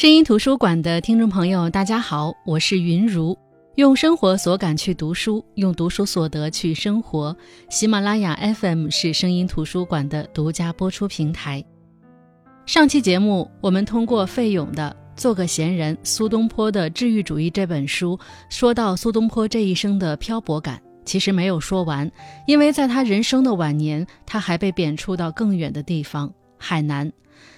声音图书馆的听众朋友，大家好，我是云如，用生活所感去读书，用读书所得去生活。喜马拉雅 FM 是声音图书馆的独家播出平台。上期节目，我们通过费勇的《做个闲人》，苏东坡的《治愈主义》这本书，说到苏东坡这一生的漂泊感，其实没有说完，因为在他人生的晚年，他还被贬黜到更远的地方，海南。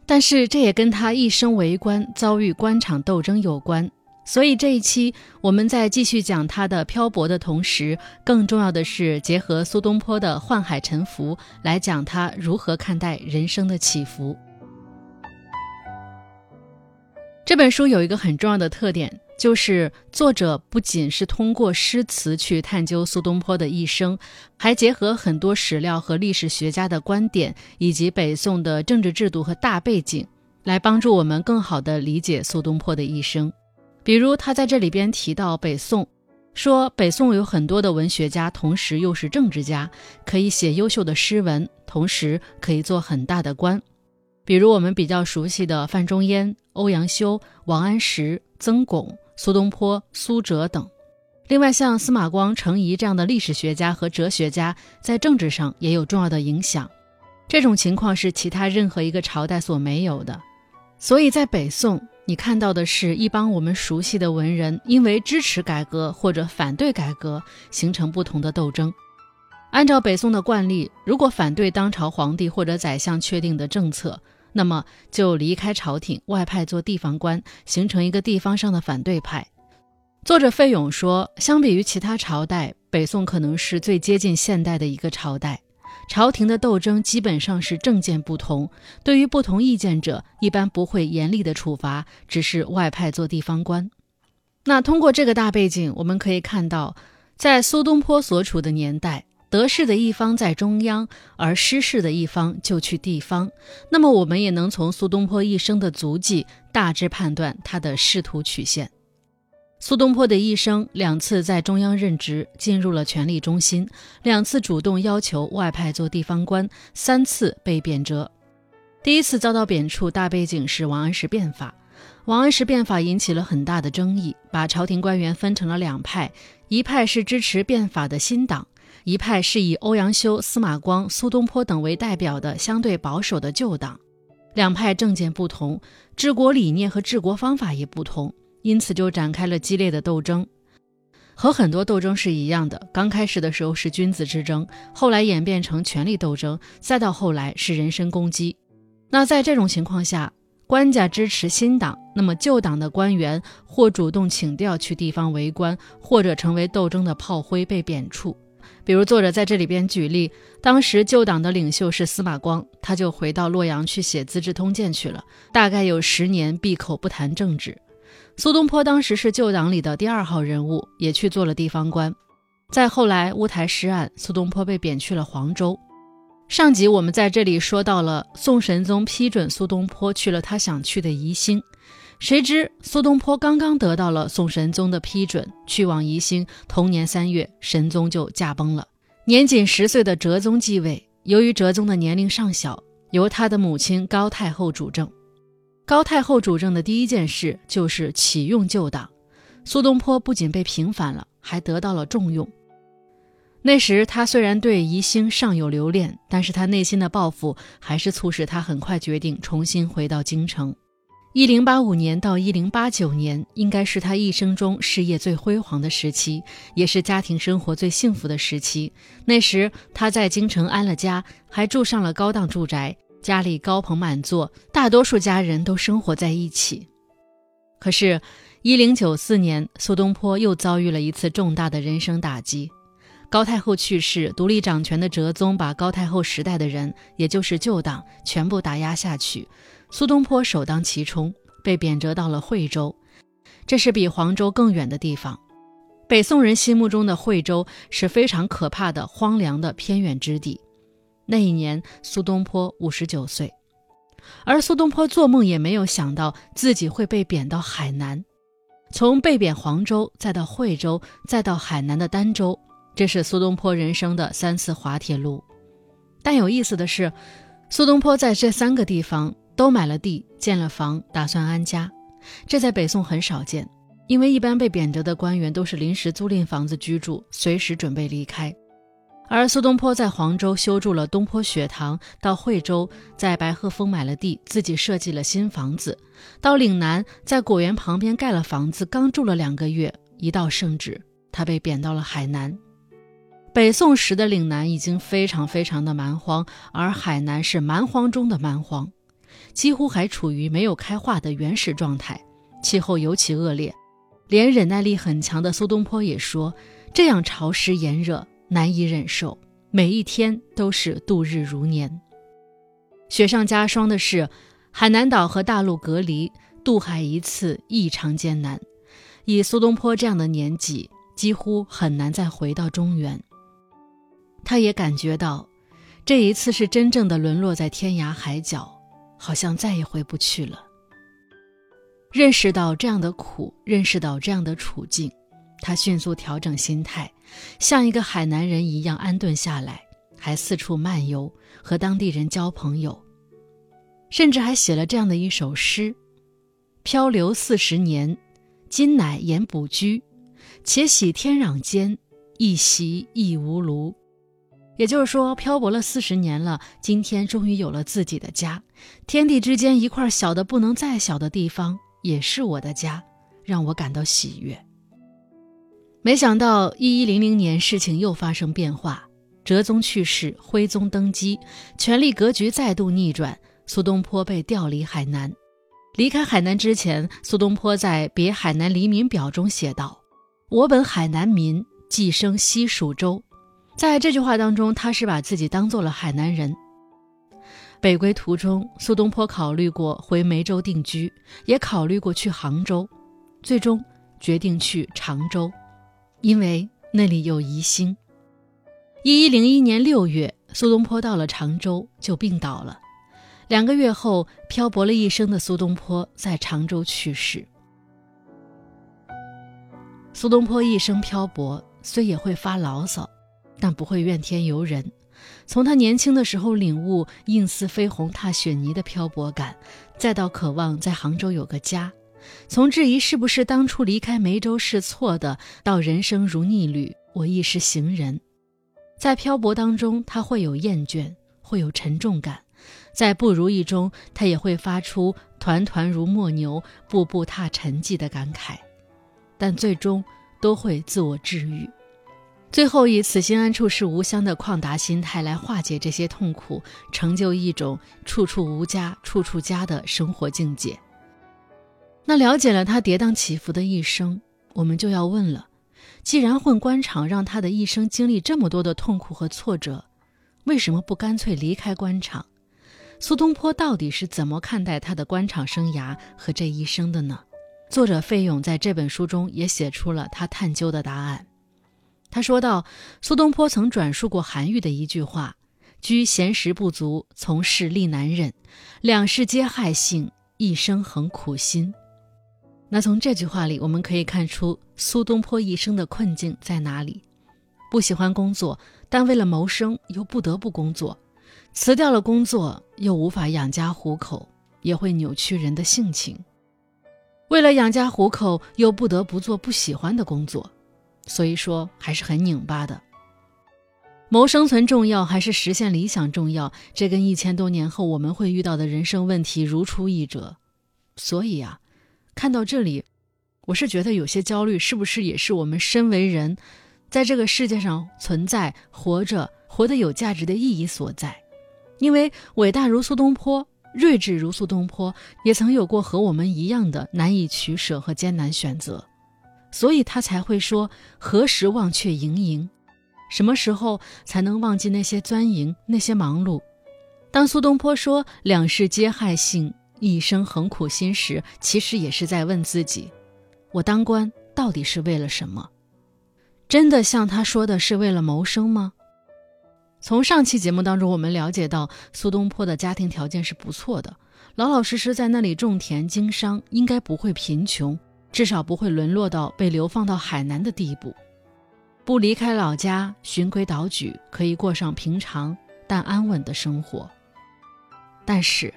但是这也跟他一生为官，遭遇官场斗争有关。所以这一期我们在继续讲他的漂泊的同时，更重要的是结合苏东坡的《宦海沉浮》来讲他如何看待人生的起伏。这本书有一个很重要的特点，就是作者不仅是通过诗词去探究苏东坡的一生，还结合很多史料和历史学家的观点，以及北宋的政治制度和大背景，来帮助我们更好地理解苏东坡的一生。比如他在这里边提到北宋，说北宋有很多的文学家，同时又是政治家，可以写优秀的诗文，同时可以做很大的官。比如我们比较熟悉的范仲淹、欧阳修、王安石、曾巩、苏东坡、苏辙等。另外像司马光、程颐这样的历史学家和哲学家，在政治上也有重要的影响，这种情况是其他任何一个朝代所没有的。所以在北宋，你看到的是一帮我们熟悉的文人，因为支持改革或者反对改革，形成不同的斗争。按照北宋的惯例，如果反对当朝皇帝或者宰相确定的政策，那么就离开朝廷，外派做地方官，形成一个地方上的反对派。作者费勇说，相比于其他朝代，北宋可能是最接近现代的一个朝代。朝廷的斗争基本上是政见不同，对于不同意见者，一般不会严厉的处罚，只是外派做地方官。那通过这个大背景，我们可以看到，在苏东坡所处的年代，得势的一方在中央，而失势的一方就去地方。那么我们也能从苏东坡一生的足迹大致判断他的仕途曲线。苏东坡的一生，2次在中央任职，进入了权力中心，2次主动要求外派做地方官，3次被贬谪。第一次遭到贬黜，大背景是王安石变法。王安石变法引起了很大的争议，把朝廷官员分成了2派，一派是支持变法的新党，一派是以欧阳修、司马光、苏东坡等为代表的相对保守的旧党。2派政见不同，治国理念和治国方法也不同，因此就展开了激烈的斗争。和很多斗争是一样的，刚开始的时候是君子之争，后来演变成权力斗争，再到后来是人身攻击。那在这种情况下，官家支持新党，那么旧党的官员或主动请调去地方为官，或者成为斗争的炮灰被贬黜。比如作者在这里边举例，当时旧党的领袖是司马光，他就回到洛阳去写《资治通鉴》去了，大概有10年闭口不谈政治。苏东坡当时是旧党里的第2号人物，也去做了地方官。再后来乌台诗案，苏东坡被贬去了黄州。上集我们在这里说到了宋神宗批准苏东坡去了他想去的宜兴，谁知苏东坡刚刚得到了宋神宗的批准，去往宜兴，同年3月，神宗就驾崩了。年仅10岁的哲宗继位，由于哲宗的年龄尚小，由他的母亲高太后主政。高太后主政的第一件事就是启用旧党，苏东坡不仅被平反了，还得到了重用。那时他虽然对宜兴尚有留恋，但是他内心的抱负还是促使他很快决定重新回到京城。1085年到1089年应该是他一生中事业最辉煌的时期，也是家庭生活最幸福的时期。那时他在京城安了家，还住上了高档住宅，家里高朋满座，大多数家人都生活在一起。可是1094年苏东坡又遭遇了一次重大的人生打击。高太后去世，独立掌权的哲宗把高太后时代的人，也就是旧党，全部打压下去。苏东坡首当其冲，被贬谪到了惠州，这是比黄州更远的地方。北宋人心目中的惠州是非常可怕的荒凉的偏远之地。那一年苏东坡59岁，而苏东坡做梦也没有想到自己会被贬到海南。从被贬黄州，再到惠州，再到海南的儋州，这是苏东坡人生的3次滑铁卢。但有意思的是，苏东坡在这3个地方都买了地，建了房，打算安家。这在北宋很少见，因为一般被贬谪的官员都是临时租赁房子居住，随时准备离开。而苏东坡在黄州修筑了东坡学堂，到惠州在白鹤峰买了地，自己设计了新房子，到岭南在果园旁边盖了房子，刚住了2个月，一道圣旨，他被贬到了海南。北宋时的岭南已经非常的蛮荒，而海南是蛮荒中的蛮荒，几乎还处于没有开化的原始状态，气候尤其恶劣。连忍耐力很强的苏东坡也说，这样潮湿炎热难以忍受，每一天都是度日如年。雪上加霜的是，海南岛和大陆隔离，渡海一次异常艰难，以苏东坡这样的年纪，几乎很难再回到中原。他也感觉到，这一次是真正的沦落在天涯海角，好像再也回不去了。认识到这样的苦，认识到这样的处境，他迅速调整心态，像一个海南人一样安顿下来，还四处漫游，和当地人交朋友，甚至还写了这样的一首诗：漂流40年，今乃言补居，且喜天壤间，一席亦无庐。也就是说，漂泊了40年了，今天终于有了自己的家，天地之间一块小的不能再小的地方也是我的家，让我感到喜悦。没想到1100年事情又发生变化，哲宗去世，徽宗登基，权力格局再度逆转，苏东坡被调离海南。离开海南之前，苏东坡在《别海南黎民表》中写道：我本海南民，寄生西蜀州。在这句话当中，他是把自己当做了海南人。北归途中，苏东坡考虑过回梅州定居，也考虑过去杭州，最终决定去常州，因为那里有宜兴。1101年6月，苏东坡到了常州就病倒了。2个月后，漂泊了一生的苏东坡在常州去世。苏东坡一生漂泊，虽也会发牢骚，但不会怨天尤人。从他年轻的时候领悟硬似飞鸿踏雪泥的漂泊感，再到渴望在杭州有个家，从质疑是不是当初离开梅州是错的，到人生如逆旅，我亦是行人。在漂泊当中，他会有厌倦，会有沉重感，在不如意中，他也会发出团团如墨牛，步步踏沉寂的感慨，但最终都会自我治愈。最后以此心安处是吾乡的旷达心态来化解这些痛苦，成就一种处处无家处处家的生活境界。那了解了他跌宕起伏的一生，我们就要问了，既然混官场让他的一生经历这么多的痛苦和挫折，为什么不干脆离开官场？苏东坡到底是怎么看待他的官场生涯和这一生的呢？作者费勇在这本书中也写出了他探究的答案。他说到，苏东坡曾转述过韩愈的一句话：居闲时不足，从事历难忍，两事皆害性，一生恒苦心。那从这句话里，我们可以看出苏东坡一生的困境在哪里。不喜欢工作，但为了谋生又不得不工作，辞掉了工作又无法养家糊口，也会扭曲人的性情。为了养家糊口，又不得不做不喜欢的工作，所以说还是很拧巴的。谋生存重要还是实现理想重要，这跟1000多年后我们会遇到的人生问题如出一辙。所以啊，看到这里，我是觉得有些焦虑是不是也是我们身为人在这个世界上存在活着活得有价值的意义所在。因为伟大如苏东坡，睿智如苏东坡，也曾有过和我们一样的难以取舍和艰难选择，所以他才会说何时忘却营营，什么时候才能忘记那些钻营，那些忙碌。当苏东坡说两世皆害性，一生恒苦心时，其实也是在问自己，我当官到底是为了什么？真的像他说的是为了谋生吗？从上期节目当中我们了解到，苏东坡的家庭条件是不错的，老老实实在那里种田经商，应该不会贫穷，至少不会沦落到被流放到海南的地步。不离开老家，循规蹈矩，可以过上平常但安稳的生活。但是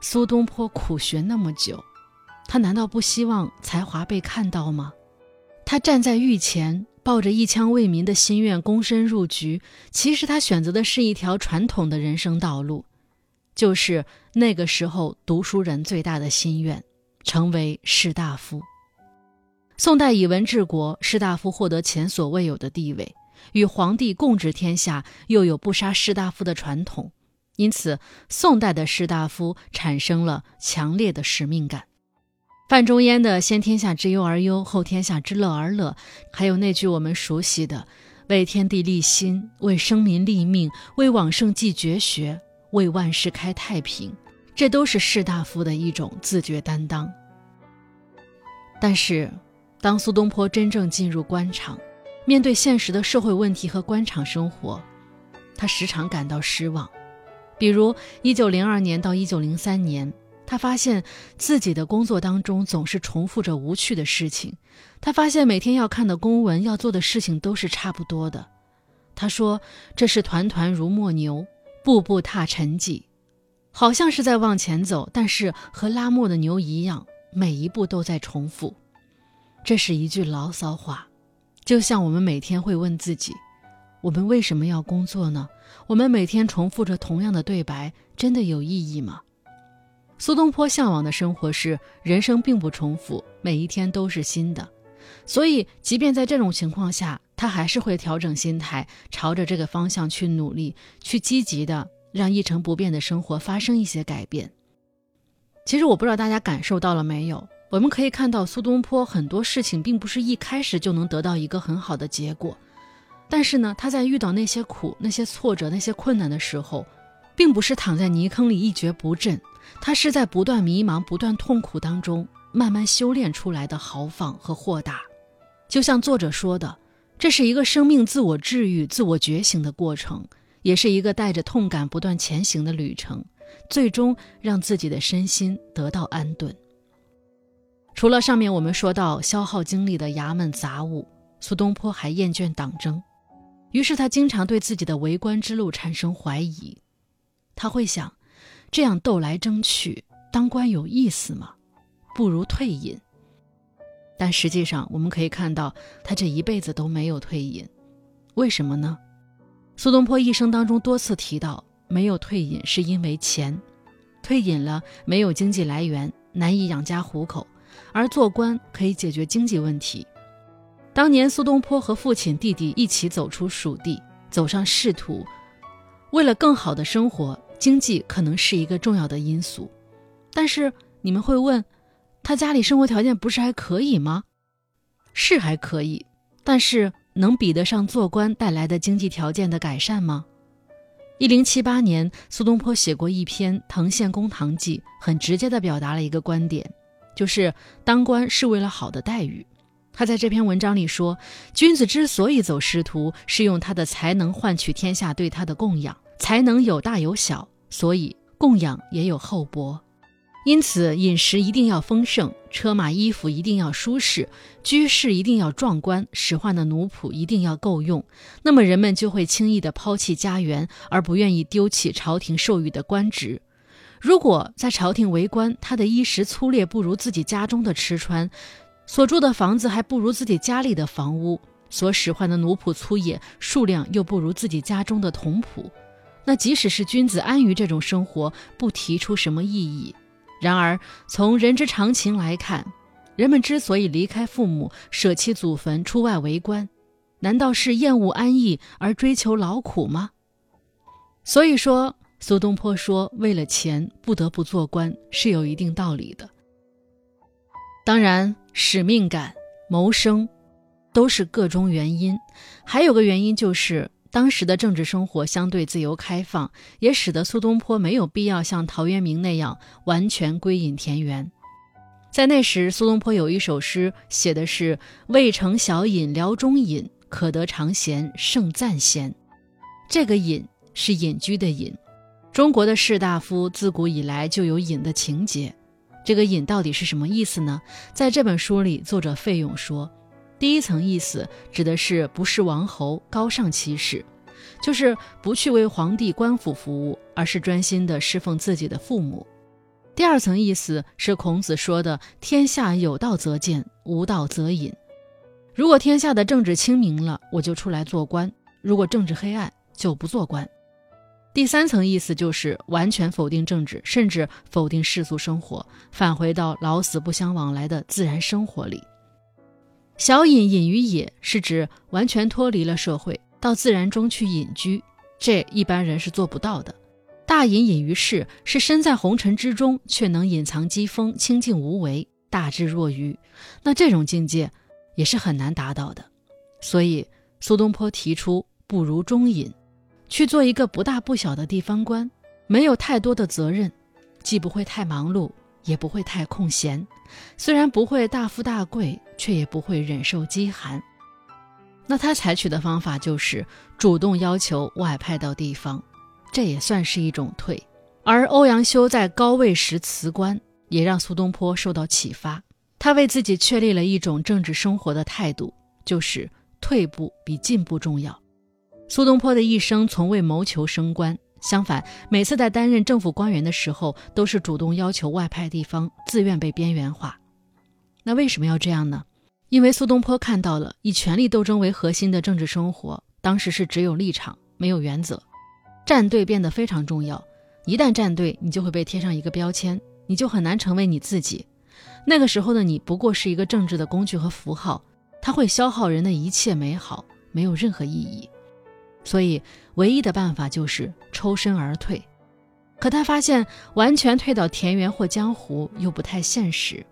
苏东坡苦学那么久，他难道不希望才华被看到吗？他站在狱前，抱着一腔为民的心愿躬身入局，其实他选择的是一条传统的人生道路，就是那个时候读书人最大的心愿，成为士大夫。宋代以文治国，士大夫获得前所未有的地位，与皇帝共治天下，又有不杀士大夫的传统，因此宋代的士大夫产生了强烈的使命感。范仲淹的先天下之忧而忧，后天下之乐而乐，还有那句我们熟悉的为天地立心，为生民立命，为往圣继绝学，为万世开太平，这都是士大夫的一种自觉担当。但是当苏东坡真正进入官场，面对现实的社会问题和官场生活，他时常感到失望。比如1902年到1903年，他发现自己的工作当中总是重复着无趣的事情，他发现每天要看的公文，要做的事情都是差不多的。他说这是团团如墨牛，步步踏尘迹，好像是在往前走，但是和拉磨的牛一样，每一步都在重复。这是一句牢骚话，就像我们每天会问自己，我们为什么要工作呢？我们每天重复着同样的对白，真的有意义吗？苏东坡向往的生活是人生并不重复，每一天都是新的，所以即便在这种情况下，他还是会调整心态，朝着这个方向去努力，去积极的让一成不变的生活发生一些改变。其实我不知道大家感受到了没有，我们可以看到苏东坡很多事情并不是一开始就能得到一个很好的结果，但是呢，他在遇到那些苦、那些挫折、那些困难的时候，并不是躺在泥坑里一蹶不振，他是在不断迷茫、不断痛苦当中慢慢修炼出来的豪放和豁达。就像作者说的，这是一个生命自我治愈、自我觉醒的过程，也是一个带着痛感不断前行的旅程，最终让自己的身心得到安顿。除了上面我们说到消耗精力的衙门杂务，苏东坡还厌倦党争，于是他经常对自己的为官之路产生怀疑。他会想，这样斗来争去，当官有意思吗？不如退隐。但实际上我们可以看到，他这一辈子都没有退隐。为什么呢？苏东坡一生当中多次提到，没有退隐是因为钱，退隐了没有经济来源，难以养家糊口，而做官可以解决经济问题。当年苏东坡和父亲、弟弟一起走出蜀地，走上仕途，为了更好的生活，经济可能是一个重要的因素。但是你们会问，他家里生活条件不是还可以吗？是还可以，但是能比得上做官带来的经济条件的改善吗？1078年，苏东坡写过一篇《滕县公堂记》，很直接地表达了一个观点，就是当官是为了好的待遇。他在这篇文章里说，君子之所以走仕途，是用他的才能换取天下对他的供养，才能有大有小，所以供养也有厚薄。因此饮食一定要丰盛，车马衣服一定要舒适，居室一定要壮观，使唤的奴仆一定要够用，那么人们就会轻易地抛弃家园，而不愿意丢弃朝廷授予的官职。如果在朝廷为官，他的衣食粗劣不如自己家中的吃穿，所住的房子还不如自己家里的房屋，所使唤的奴仆粗野，数量又不如自己家中的童仆，那即使是君子安于这种生活，不提出什么异议。然而从人之常情来看，人们之所以离开父母，舍弃祖坟，出外为官，难道是厌恶安逸而追求劳苦吗？所以说苏东坡说为了钱不得不做官是有一定道理的。当然使命感、谋生都是个中原因，还有个原因就是当时的政治生活相对自由开放，也使得苏东坡没有必要像陶渊明那样完全归隐田园。在那时，苏东坡有一首诗写的是未成小隐聊中隐，可得长闲胜暂闲。这个隐是隐居的隐，中国的士大夫自古以来就有隐的情节，这个隐到底是什么意思呢？在这本书里，作者费勇说，第一层意思指的是不是王侯，高尚其事，就是不去为皇帝官府服务，而是专心地侍奉自己的父母。第二层意思是孔子说的天下有道则见，无道则隐。如果天下的政治清明了，我就出来做官，如果政治黑暗，就不做官。第三层意思就是完全否定政治，甚至否定世俗生活，返回到老死不相往来的自然生活里。小隐隐于野，是指完全脱离了社会，到自然中去隐居，这一般人是做不到的。大隐隐于市，是身在红尘之中，却能隐藏机锋，清净无为，大智若愚。那这种境界也是很难达到的。所以苏东坡提出不如中隐，去做一个不大不小的地方官，没有太多的责任，既不会太忙碌，也不会太空闲，虽然不会大富大贵，却也不会忍受饥寒。那他采取的方法就是主动要求外派到地方，这也算是一种退。而欧阳修在高位时辞官，也让苏东坡受到启发，他为自己确立了一种政治生活的态度，就是退步比进步重要。苏东坡的一生从未谋求升官，相反，每次在担任政府官员的时候，都是主动要求外派地方，自愿被边缘化。那为什么要这样呢？因为苏东坡看到了以权力斗争为核心的政治生活，当时是只有立场，没有原则。站队变得非常重要，一旦站队，你就会被贴上一个标签，你就很难成为你自己。那个时候的你不过是一个政治的工具和符号，它会消耗人的一切美好，没有任何意义。所以唯一的办法就是抽身而退。可他发现完全退到田园或江湖又不太现实。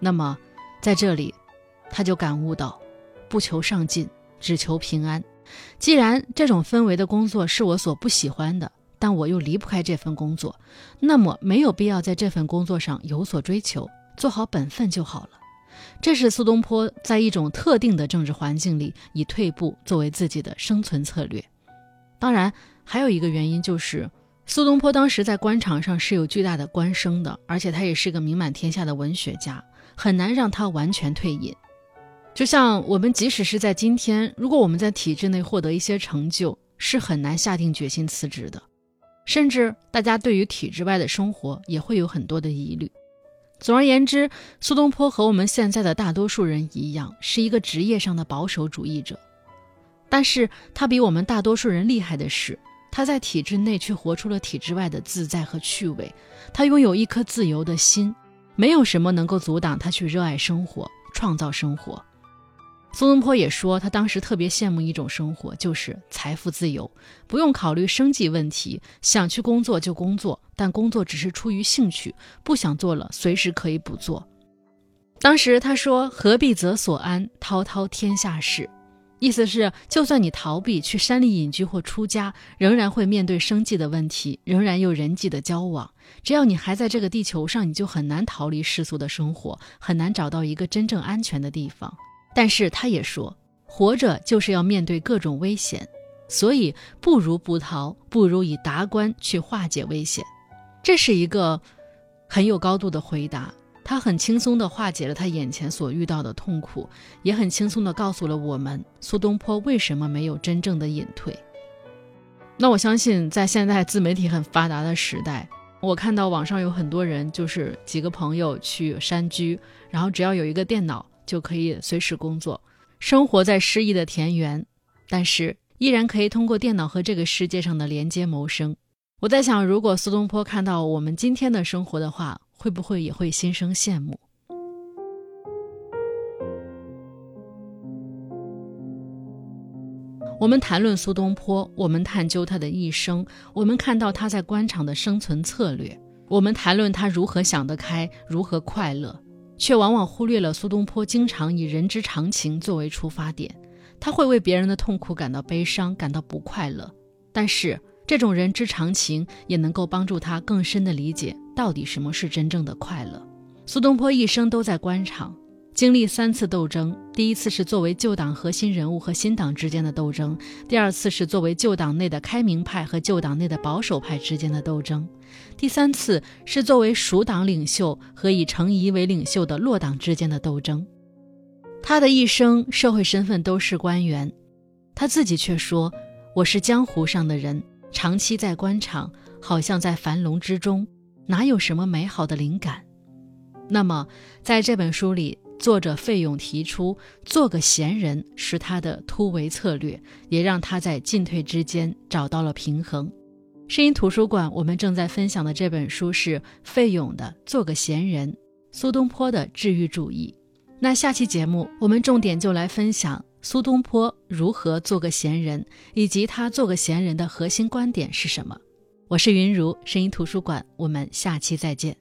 那么在这里他就感悟到，不求上进，只求平安。既然这种氛围的工作是我所不喜欢的，但我又离不开这份工作，那么没有必要在这份工作上有所追求，做好本分就好了。这是苏东坡在一种特定的政治环境里以退步作为自己的生存策略。当然还有一个原因，就是苏东坡当时在官场上是有巨大的官声的，而且他也是个名满天下的文学家，很难让他完全退隐。就像我们即使是在今天，如果我们在体制内获得一些成就，是很难下定决心辞职的，甚至大家对于体制外的生活也会有很多的疑虑。总而言之，苏东坡和我们现在的大多数人一样，是一个职业上的保守主义者。但是他比我们大多数人厉害的是，他在体制内却活出了体制外的自在和趣味。他拥有一颗自由的心，没有什么能够阻挡他去热爱生活，创造生活。苏东坡也说，他当时特别羡慕一种生活，就是财富自由，不用考虑生计问题，想去工作就工作，但工作只是出于兴趣，不想做了随时可以不做。当时他说，何必择所安，滔滔天下事，意思是就算你逃避去山里隐居或出家，仍然会面对生计的问题，仍然有人际的交往，只要你还在这个地球上，你就很难逃离世俗的生活，很难找到一个真正安全的地方。但是他也说，活着就是要面对各种危险，所以不如不逃，不如以达观去化解危险。这是一个很有高度的回答，他很轻松地化解了他眼前所遇到的痛苦，也很轻松地告诉了我们，苏东坡为什么没有真正的隐退。那我相信在现在自媒体很发达的时代，我看到网上有很多人就是几个朋友去山居，然后只要有一个电脑就可以随时工作，生活在诗意的田园，但是依然可以通过电脑和这个世界上的连接谋生。我在想，如果苏东坡看到我们今天的生活的话，会不会也会心生羡慕？我们谈论苏东坡，我们探究他的一生，我们看到他在官场的生存策略，我们谈论他如何想得开，如何快乐，却往往忽略了苏东坡经常以人之常情作为出发点，他会为别人的痛苦感到悲伤，感到不快乐，但是这种人之常情也能够帮助他更深地理解到底什么是真正的快乐。苏东坡一生都在官场，经历3次斗争，第一次是作为旧党核心人物和新党之间的斗争，第二次是作为旧党内的开明派和旧党内的保守派之间的斗争，第3次是作为蜀党领袖和以程颐为领袖的洛党之间的斗争。他的一生社会身份都是官员，他自己却说，我是江湖上的人，长期在官场，好像在樊笼之中，哪有什么美好的灵感？那么在这本书里，作者费勇提出做个闲人是他的突围策略，也让他在进退之间找到了平衡。声音图书馆我们正在分享的这本书是费勇的《做个闲人》，苏东坡的治愈主义。那下期节目我们重点就来分享苏东坡如何做个闲人，以及他做个闲人的核心观点是什么。我是云如，声音图书馆，我们下期再见。